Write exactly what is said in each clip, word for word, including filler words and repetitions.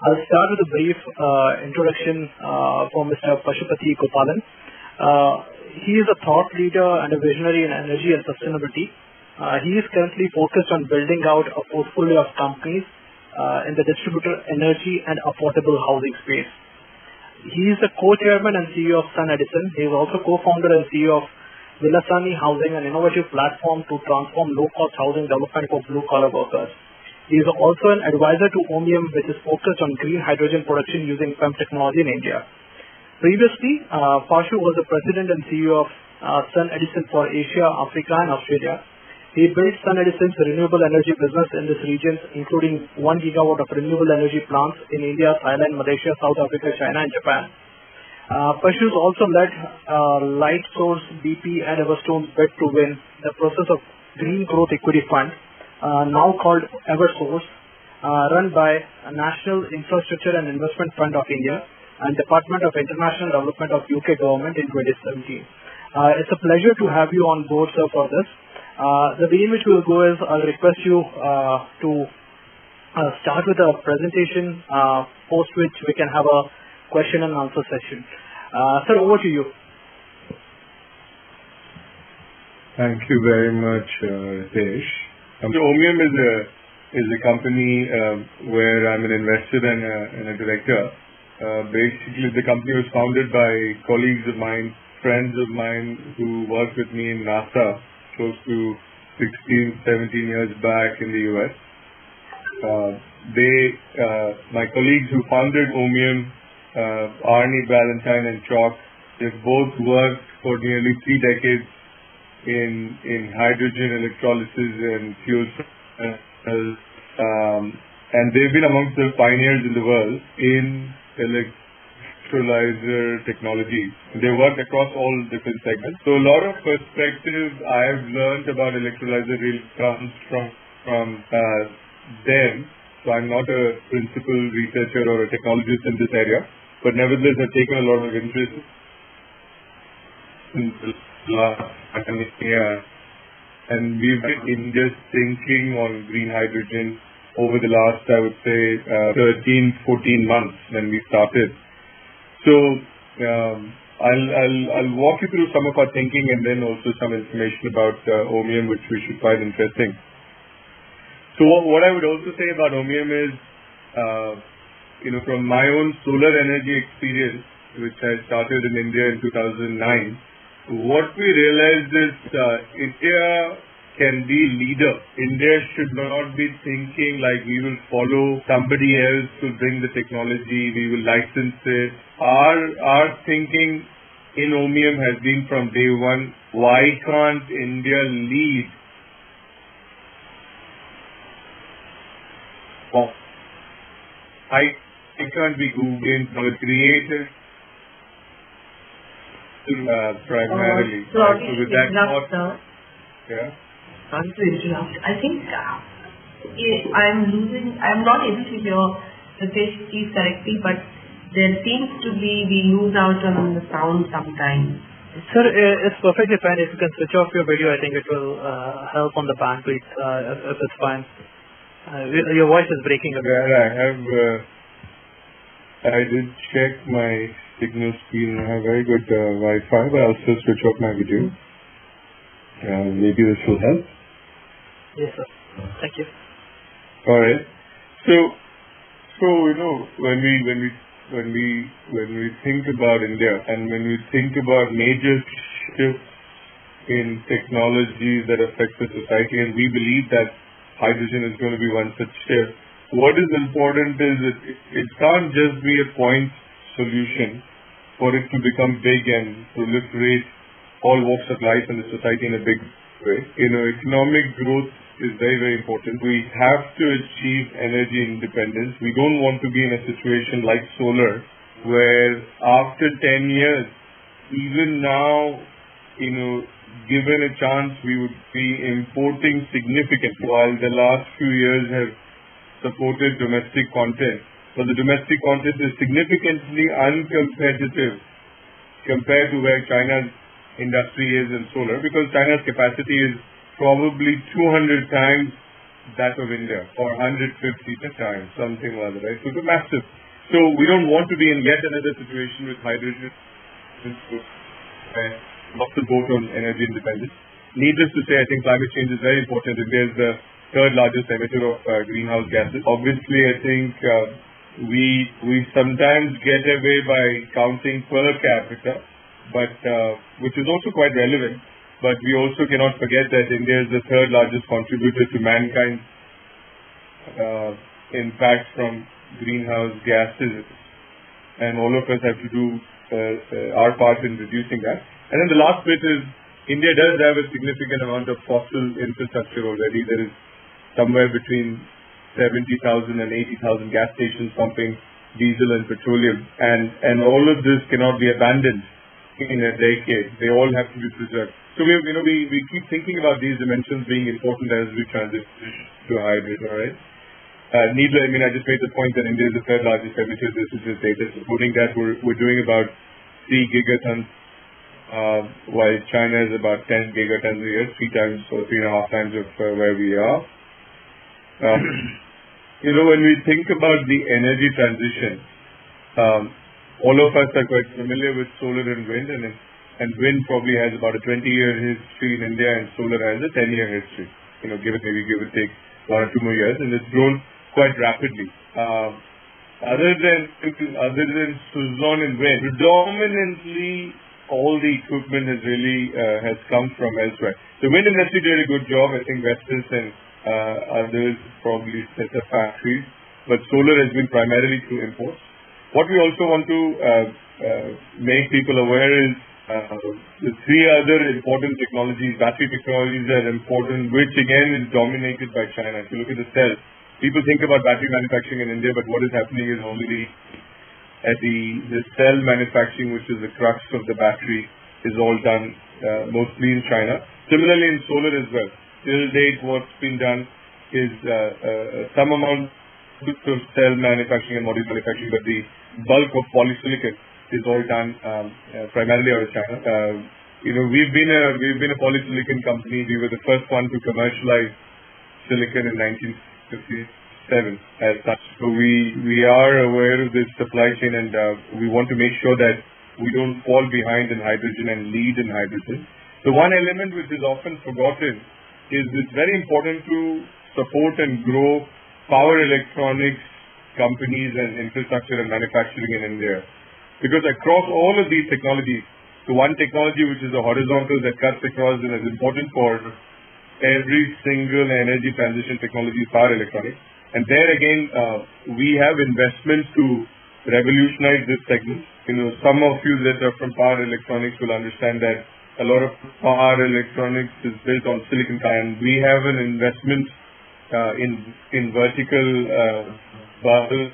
I'll start with a brief uh, introduction uh, for Mister Pashupati Gopalan. Uh, he is a thought leader and a visionary in energy and sustainability. Uh, he is currently focused on building out a portfolio of companies uh, in the distributed energy and affordable housing space. He is the co-chairman and C E O of Sun Edison. He is also co-founder and C E O of Villasani Housing, an innovative platform to transform low-cost housing development for blue-collar workers. He is also an advisor to Ohmium, which is focused on green hydrogen production using P E M technology in India. Previously, uh, Pashu was the president and C E O of uh, Sun Edison for Asia, Africa, and Australia. He built Sun Edison's renewable energy business in these regions, including one gigawatt of renewable energy plants in India, Thailand, Malaysia, South Africa, China, and Japan. Uh, Pashu has also led uh, LightSource, B P, and Everstone's bid to win the process of Green Growth Equity Fund, Uh, now called Eversource, uh, run by National Infrastructure and Investment Fund of India and Department of International Development of U K government in twenty seventeen. Uh, it's a pleasure to have you on board, sir, for this. Uh, the way in which we will go is I'll request you uh, to uh, start with a presentation, uh, post which we can have a question and answer session. Uh, sir, over to you. Thank you very much, uh, Ritesh. So Ohmium is a is a company uh, where I'm an investor and a, and a director. Uh, basically, the company was founded by colleagues of mine, friends of mine who worked with me in NASA close to sixteen, seventeen years back in the U S. Uh, they, uh, my colleagues who founded Ohmium, uh, Arnie Ballantyne and Chalk, they've both worked for nearly three decades in in hydrogen electrolysis and fuel cells, um, and they've been amongst the pioneers in the world in electrolyzer technology. They work across all different segments. So a lot of perspectives I've learned about electrolyzer really comes from from uh, them. So I'm not a principal researcher or a technologist in this area, but nevertheless I've taken a lot of interest in this. Yeah. And we've been just thinking on green hydrogen over the last, I would say, uh, thirteen, fourteen months when we started. So um, I'll, I'll, I'll walk you through some of our thinking and then also some information about uh, Ohmium, which we should find interesting. So what I would also say about Ohmium is, uh, you know, from my own solar energy experience, which I started in India in two thousand nine, what we realized is uh, India can be leader. India should not be thinking like we will follow somebody else to bring the technology, we will license it. Our, our thinking in Ohmium has been from day one, why can't India lead oh. I, I can't be Googled or created Uh, primarily. Uh, sorry, so with that not, sir. Yeah. Sorry to interrupt. I think uh, I'm losing. I'm not able to hear the pitch piece correctly, but there seems to be we lose out on the sound sometimes. Sir, it's perfectly fine. If you can switch off your video, I think it will uh, help on the bandwidth. Uh, if, if it's fine, uh, your voice is breaking up. Yeah, I have. Uh, I did check my signal speed and I have very good uh, Wi-Fi, but I'll still switch off my video. Uh, maybe this will help. Yes, sir. Thank you. All right. So, so you know, when we when we when we when we think about India and when we think about major shifts in technologies that affect the society, and we believe that hydrogen is going to be one such shift. What is important is it, it can't just be a point solution for it to become big and proliferate all walks of life in the society in a big way. You know, economic growth is very, very important. We have to achieve energy independence. We don't want to be in a situation like solar where after ten years, even now, you know, given a chance, we would be importing significantly while the last few years have supported domestic content. But the domestic content is significantly uncompetitive compared to where China's industry is in solar, because China's capacity is probably two hundred times that of India, or one hundred fifty per time, something like that, right? So it's massive. So we don't want to be in yet another situation with hydrogen, not the boat on energy independence. Needless to say, I think climate change is very important. India is the third largest emitter of uh, greenhouse gases. Obviously, I think uh, we we sometimes get away by counting per capita, but uh, which is also quite relevant. But we also cannot forget that India is the third largest contributor to mankind's uh, impact from greenhouse gases, and all of us have to do uh, uh, our part in reducing that. And then the last bit is, India does have a significant amount of fossil infrastructure already. There is somewhere between seventy thousand and eighty thousand gas stations pumping diesel and petroleum, and and all of this cannot be abandoned in a decade. They all have to be preserved. So we, you know, we, we keep thinking about these dimensions being important as we transition to hybrid. All right. Uh, needless, I mean, I just made the point that India is the third largest emitter. This is just data supporting that. We're, we're doing about three gigatons, uh, while China is about ten gigatons a year, three times or three and a half times of uh, where we are. Um, you know, when we think about the energy transition, um, all of us are quite familiar with solar and wind, and, and wind probably has about a twenty-year history in India, and solar has a ten-year history. You know, give it maybe give it take one or two more years, and it's grown quite rapidly. Uh, other than other than Suzlon and wind, predominantly all the equipment has really uh, has come from elsewhere. The wind industry did a good job. I think Vestas and uh, others probably set up factories, but solar has been primarily through imports. What we also want to uh, uh, make people aware is uh, the three other important technologies, battery technologies that are important, which again is dominated by China. If you look at the cell, people think about battery manufacturing in India, but what is happening is only at the, the cell manufacturing, which is the crux of the battery, is all done uh, mostly in China. Similarly in solar as well. Till date, what's been done is uh, uh, some amount of cell manufacturing and module manufacturing, but the bulk of polysilicon is all done um, uh, primarily out of China. Uh, you know, we've been a we've been a polysilicon company. We were the first one to commercialize silicon in nineteen fifty-seven as such. So we, we are aware of this supply chain, and uh, we want to make sure that we don't fall behind in hydrogen and lead in hydrogen. The one element which is often forgotten is it's very important to support and grow power electronics companies and infrastructure and manufacturing in India. Because across all of these technologies, the one technology which is a horizontal that cuts across and is important for every single energy transition technology, power electronics. And there again, uh, we have investments to revolutionize this segment. You know, some of you that are from power electronics will understand that a lot of power electronics is built on silicon, and we have an investment uh, in in vertical uh, bubble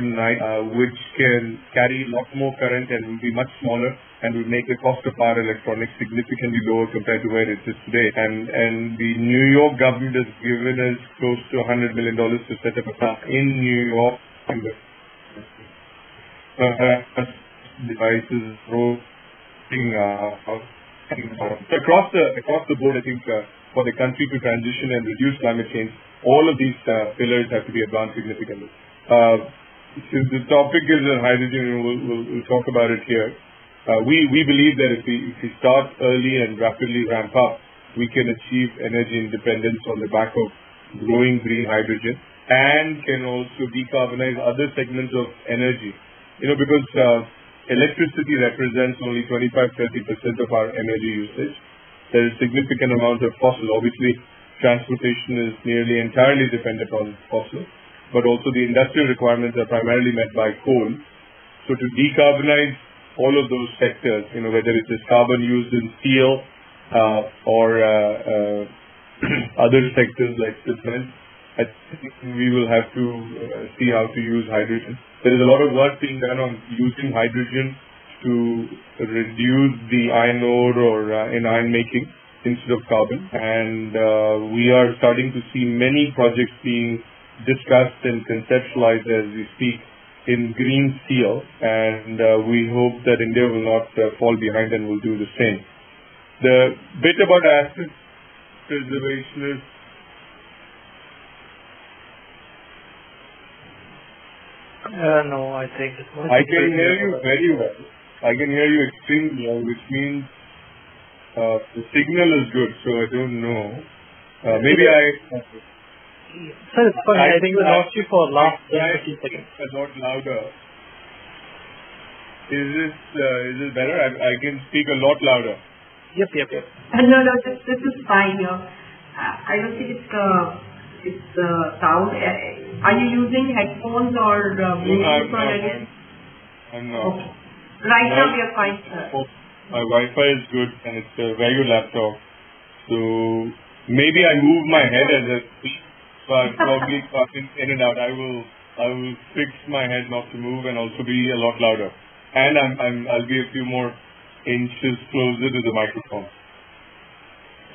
night, uh, which can carry a lot more current and will be much smaller, and will make the cost of power electronics significantly lower compared to where it is today. And and the New York government has given us close to one hundred million dollars to set up a park in New York. Uh, devices rolling out. So across the across the board, I think uh, for the country to transition and reduce climate change, all of these uh, pillars have to be advanced significantly. Uh, since the topic is on hydrogen, we'll, we'll, we'll talk about it here. Uh, we, we believe that if we, if we start early and rapidly ramp up, we can achieve energy independence on the back of growing green hydrogen, and can also decarbonize other segments of energy. You know, because uh, electricity represents only twenty-five to thirty percent of our energy usage. There is significant amount of fossil. Obviously, transportation is nearly entirely dependent on fossil, but also the industrial requirements are primarily met by coal. So to decarbonize all of those sectors, you know, whether it is carbon used in steel uh, or uh, uh, other sectors like cement, I think we will have to uh, see how to use hydrogen. There is a lot of work being done on using hydrogen to reduce the iron ore or uh, in iron making instead of carbon. And uh, we are starting to see many projects being discussed and conceptualized as we speak in green steel, and uh, we hope that India will not uh, fall behind and will do the same. The bit about asset preservation is Uh, no, I think it must I be can hear you very well. I can hear you extremely well, which means uh, the signal is good, so I don't know. Uh, maybe I... Sir, it's fine. I, I think we lost you for last ten to fifteen seconds. A lot louder. Is this, uh, is this better? I, I can speak a lot louder. Yep, yep, yep. Uh, no, no, this, this is fine here. Uh, I don't think it's uh, it's uh, sound. Uh, are you using headphones or uh, Bluetooth no, or anything? I'm not. Okay. Right now, now we are fine, sir. Oh, my Wi-Fi is good and it's a very laptop. So maybe I move my head as I speak, but probably passing in and out. I will I will fix my head not to move and also be a lot louder. And I'm, I'm, I'll be a few more inches closer to the microphone.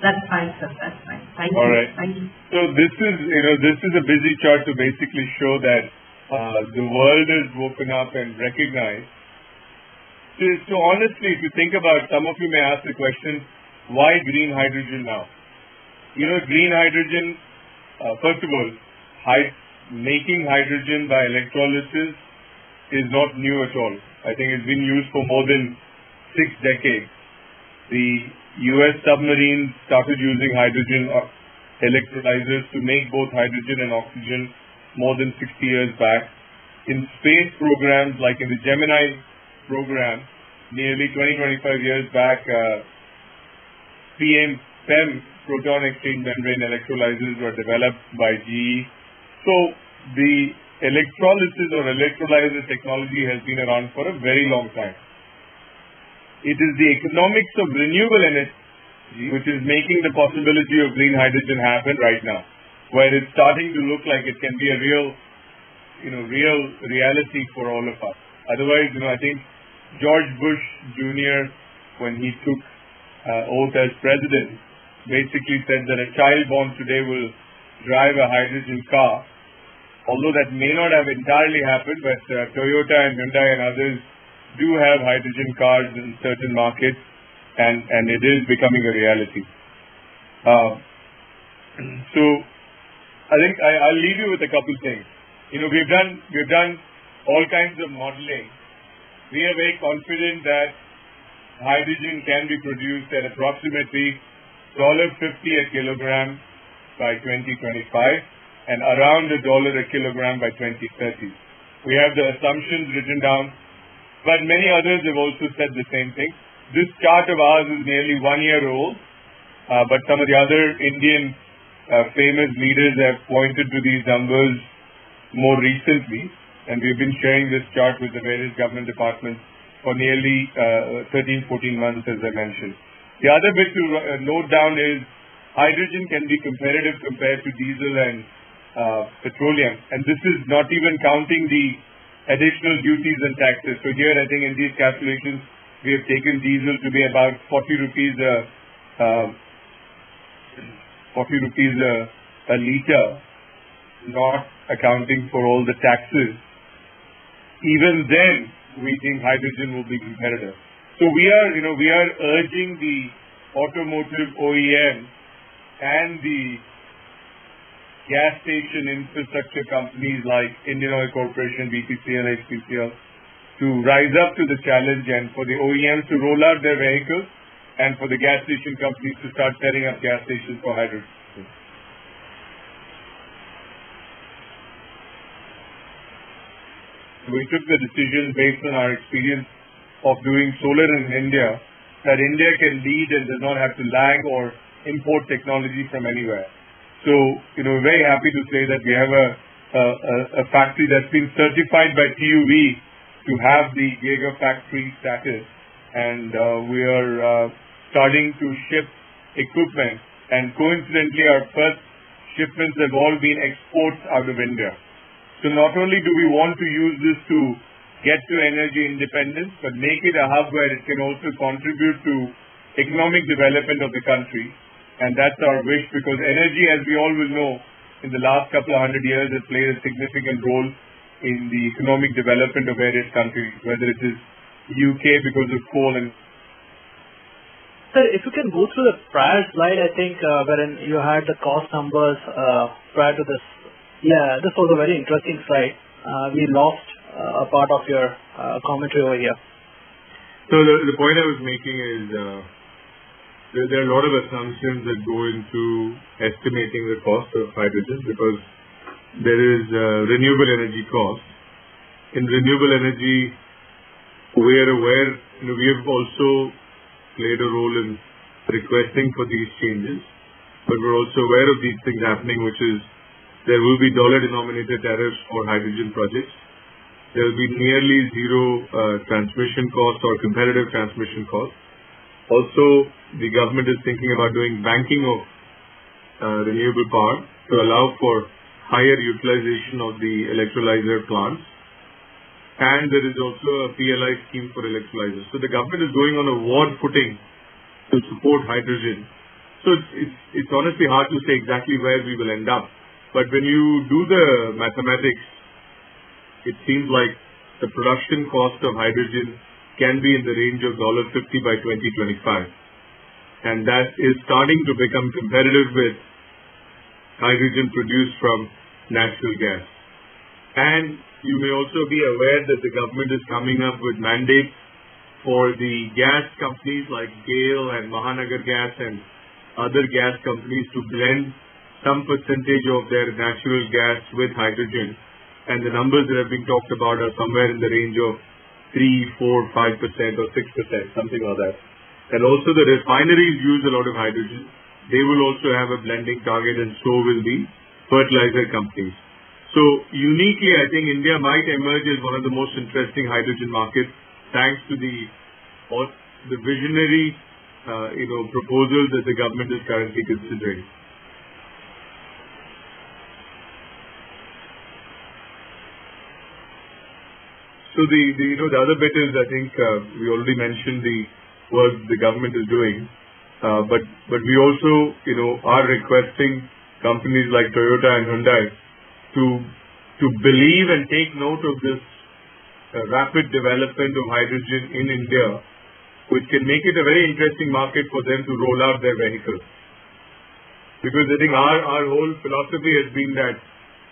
That's fine, sir. That's fine. Thank All you. All right. Thank you. So this is, you know, this is a busy chart to basically show that uh, the world has woken up and recognized. So, so honestly, if you think about it, some of you may ask the question, why green hydrogen now? You know, green hydrogen, uh, first of all, hy- making hydrogen by electrolysis is not new at all. I think it's been used for more than six decades. The U S submarines started using hydrogen electrolyzers to make both hydrogen and oxygen more than sixty years back. In space programs, like in the Gemini program, nearly twenty to twenty-five years back, uh, P E M, P E M, proton exchange membrane electrolyzers were developed by G E. So the electrolysis or electrolyzer technology has been around for a very long time. It is the economics of renewable energy which is making the possibility of green hydrogen happen right now, where it's starting to look like it can be a real, you know, real reality for all of us. Otherwise, you know, I think George Bush Junior, when he took uh, oath as president, basically said that a child born today will drive a hydrogen car. Although that may not have entirely happened, but uh, Toyota and Hyundai and others do have hydrogen cars in certain markets, and, and it is becoming a reality. Uh, so, I think I, I'll leave you with a couple things. You know, we've done, we've done all kinds of modeling. We are very confident that hydrogen can be produced at approximately one dollar fifty a kilogram by twenty twenty-five. And around a dollar a kilogram by twenty thirty. We have the assumptions written down, but many others have also said the same thing. This chart of ours is nearly one year old, uh, but some of the other Indian uh, famous leaders have pointed to these numbers more recently, and we've been sharing this chart with the various government departments for nearly uh, thirteen, fourteen months, as I mentioned. The other bit to uh, note down is hydrogen can be competitive compared to diesel and Uh, petroleum, and this is not even counting the additional duties and taxes. So here I think in these calculations we have taken diesel to be about forty rupees a, uh, forty rupees a, a liter, not accounting for all the taxes. Even then we think hydrogen will be competitive. So we are, you know, we are urging the automotive O E M and the gas station infrastructure companies like Indian Oil Corporation, B P C L, H P C L, to rise up to the challenge, and for the O E Ms to roll out their vehicles, and for the gas station companies to start setting up gas stations for hydrogen. We took the decision based on our experience of doing solar in India, that India can lead and does not have to lag or import technology from anywhere. So, you know, we're very happy to say that we have a, a, a factory that's been certified by T U V to have the gigafactory status, and uh, we are uh, starting to ship equipment, and coincidentally our first shipments have all been exports out of India. So not only do we want to use this to get to energy independence, but make it a hub where it can also contribute to economic development of the country. And that's our wish, because energy, as we all will know, in the last couple of hundred years has played a significant role in the economic development of various countries, whether it is U K because of coal and... Sir, if you can go through the prior slide, I think, uh, wherein you had the cost numbers uh, prior to this. Yeah, this was a very interesting slide. Uh, we lost uh, a part of your uh, commentary over here. So the, the point I was making is uh, there, there are a lot of assumptions that go into estimating the cost of hydrogen, because there is uh, renewable energy cost. In renewable energy, we are aware, you know, we have also played a role in requesting for these changes, but we're also aware of these things happening, which is there will be dollar-denominated tariffs for hydrogen projects. There will be nearly zero uh, transmission cost or competitive transmission cost. Also, the government is thinking about doing banking of uh, renewable power to allow for higher utilization of the electrolyzer plants. And there is also a P L I scheme for electrolyzers. So the government is going on a war footing to support hydrogen. So it's, it's, it's honestly hard to say exactly where we will end up. But when you do the mathematics, it seems like the production cost of hydrogen can be in the range of one dollar fifty by twenty twenty-five. And that is starting to become competitive with hydrogen produced from natural gas. And you may also be aware that the government is coming up with mandates for the gas companies like GAIL and Mahanagar Gas and other gas companies to blend some percentage of their natural gas with hydrogen. And the numbers that have been talked about are somewhere in the range of three, four, five percent or six percent, something like that. And also the refineries use a lot of hydrogen. They will also have a blending target, and so will the fertilizer companies. So uniquely, I think India might emerge as one of the most interesting hydrogen markets, thanks to the, the visionary uh, you know, proposals that the government is currently considering. So the, the you know the other bit is, I think uh, we already mentioned the work the government is doing, uh, but but we also you know are requesting companies like Toyota and Hyundai to to believe and take note of this uh, rapid development of hydrogen in India, which can make it a very interesting market for them to roll out their vehicles. Because I think our our whole philosophy has been that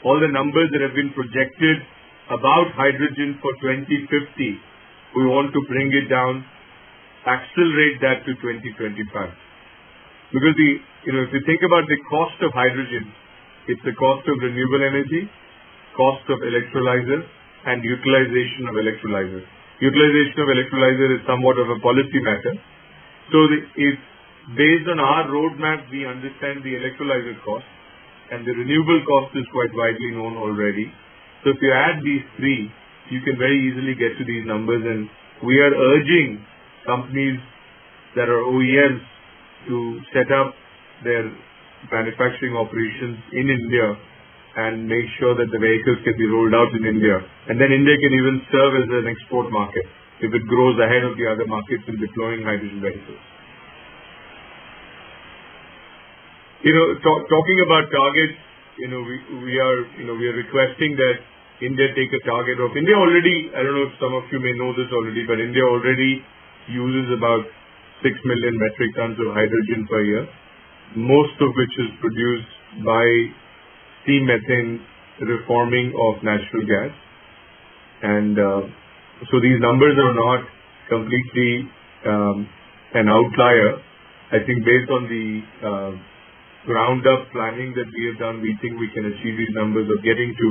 all the numbers that have been projected about hydrogen for twenty fifty, we want to bring it down, accelerate that to twenty twenty-five. Because the, you know, if you think about the cost of hydrogen, it's the cost of renewable energy, cost of electrolyzer, and utilization of electrolyzer. Utilization of electrolyzer is somewhat of a policy matter. So the, if based on our roadmap, we understand the electrolyzer cost, and the renewable cost is quite widely known already. So if you add these three, you can very easily get to these numbers, and we are urging companies that are O E Ms to set up their manufacturing operations in India and make sure that the vehicles can be rolled out in India. And then India can even serve as an export market if it grows ahead of the other markets in deploying hydrogen vehicles. You know, talk, talking about targets, You know, we we are you know we are requesting that India take a target of India already. I don't know if some of you may know this already, but India already uses about six million metric tons of hydrogen per year, most of which is produced by steam methane reforming of natural gas. And uh, so these numbers are not completely um, an outlier. I think based on the uh, ground-up planning that we have done, we think we can achieve these numbers of getting to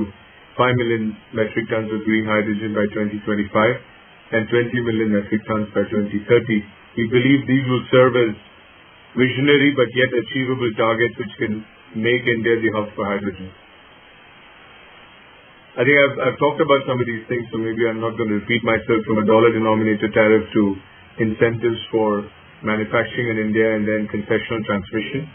five million metric tons of green hydrogen by twenty twenty-five and twenty million metric tons by twenty thirty. We believe these will serve as visionary but yet achievable targets which can make India the hub for hydrogen. I think I've, I've talked about some of these things, so maybe I'm not going to repeat myself, from a dollar-denominated tariff to incentives for manufacturing in India and then concessional transmission.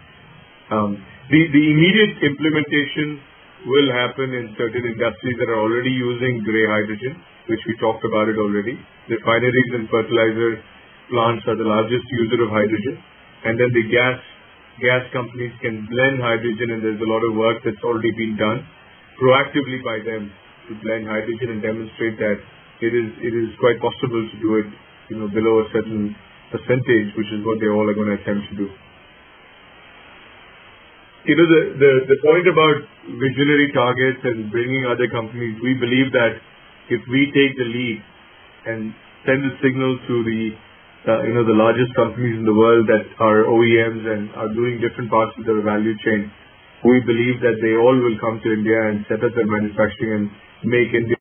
Um, the, the immediate implementation will happen in certain industries that are already using grey hydrogen, which we talked about it already. Refineries and fertilizer plants are the largest user of hydrogen. And then the gas, gas companies can blend hydrogen, and there's a lot of work that's already been done proactively by them to blend hydrogen and demonstrate that it is, it is quite possible to do it, you know, below a certain percentage, which is what they all are going to attempt to do. You know, the, the, the point about visionary targets and bringing other companies, we believe that if we take the lead and send a signal to the uh, you know the largest companies in the world that are O E Ms and are doing different parts of their value chain, we believe that they all will come to India and set up their manufacturing and make India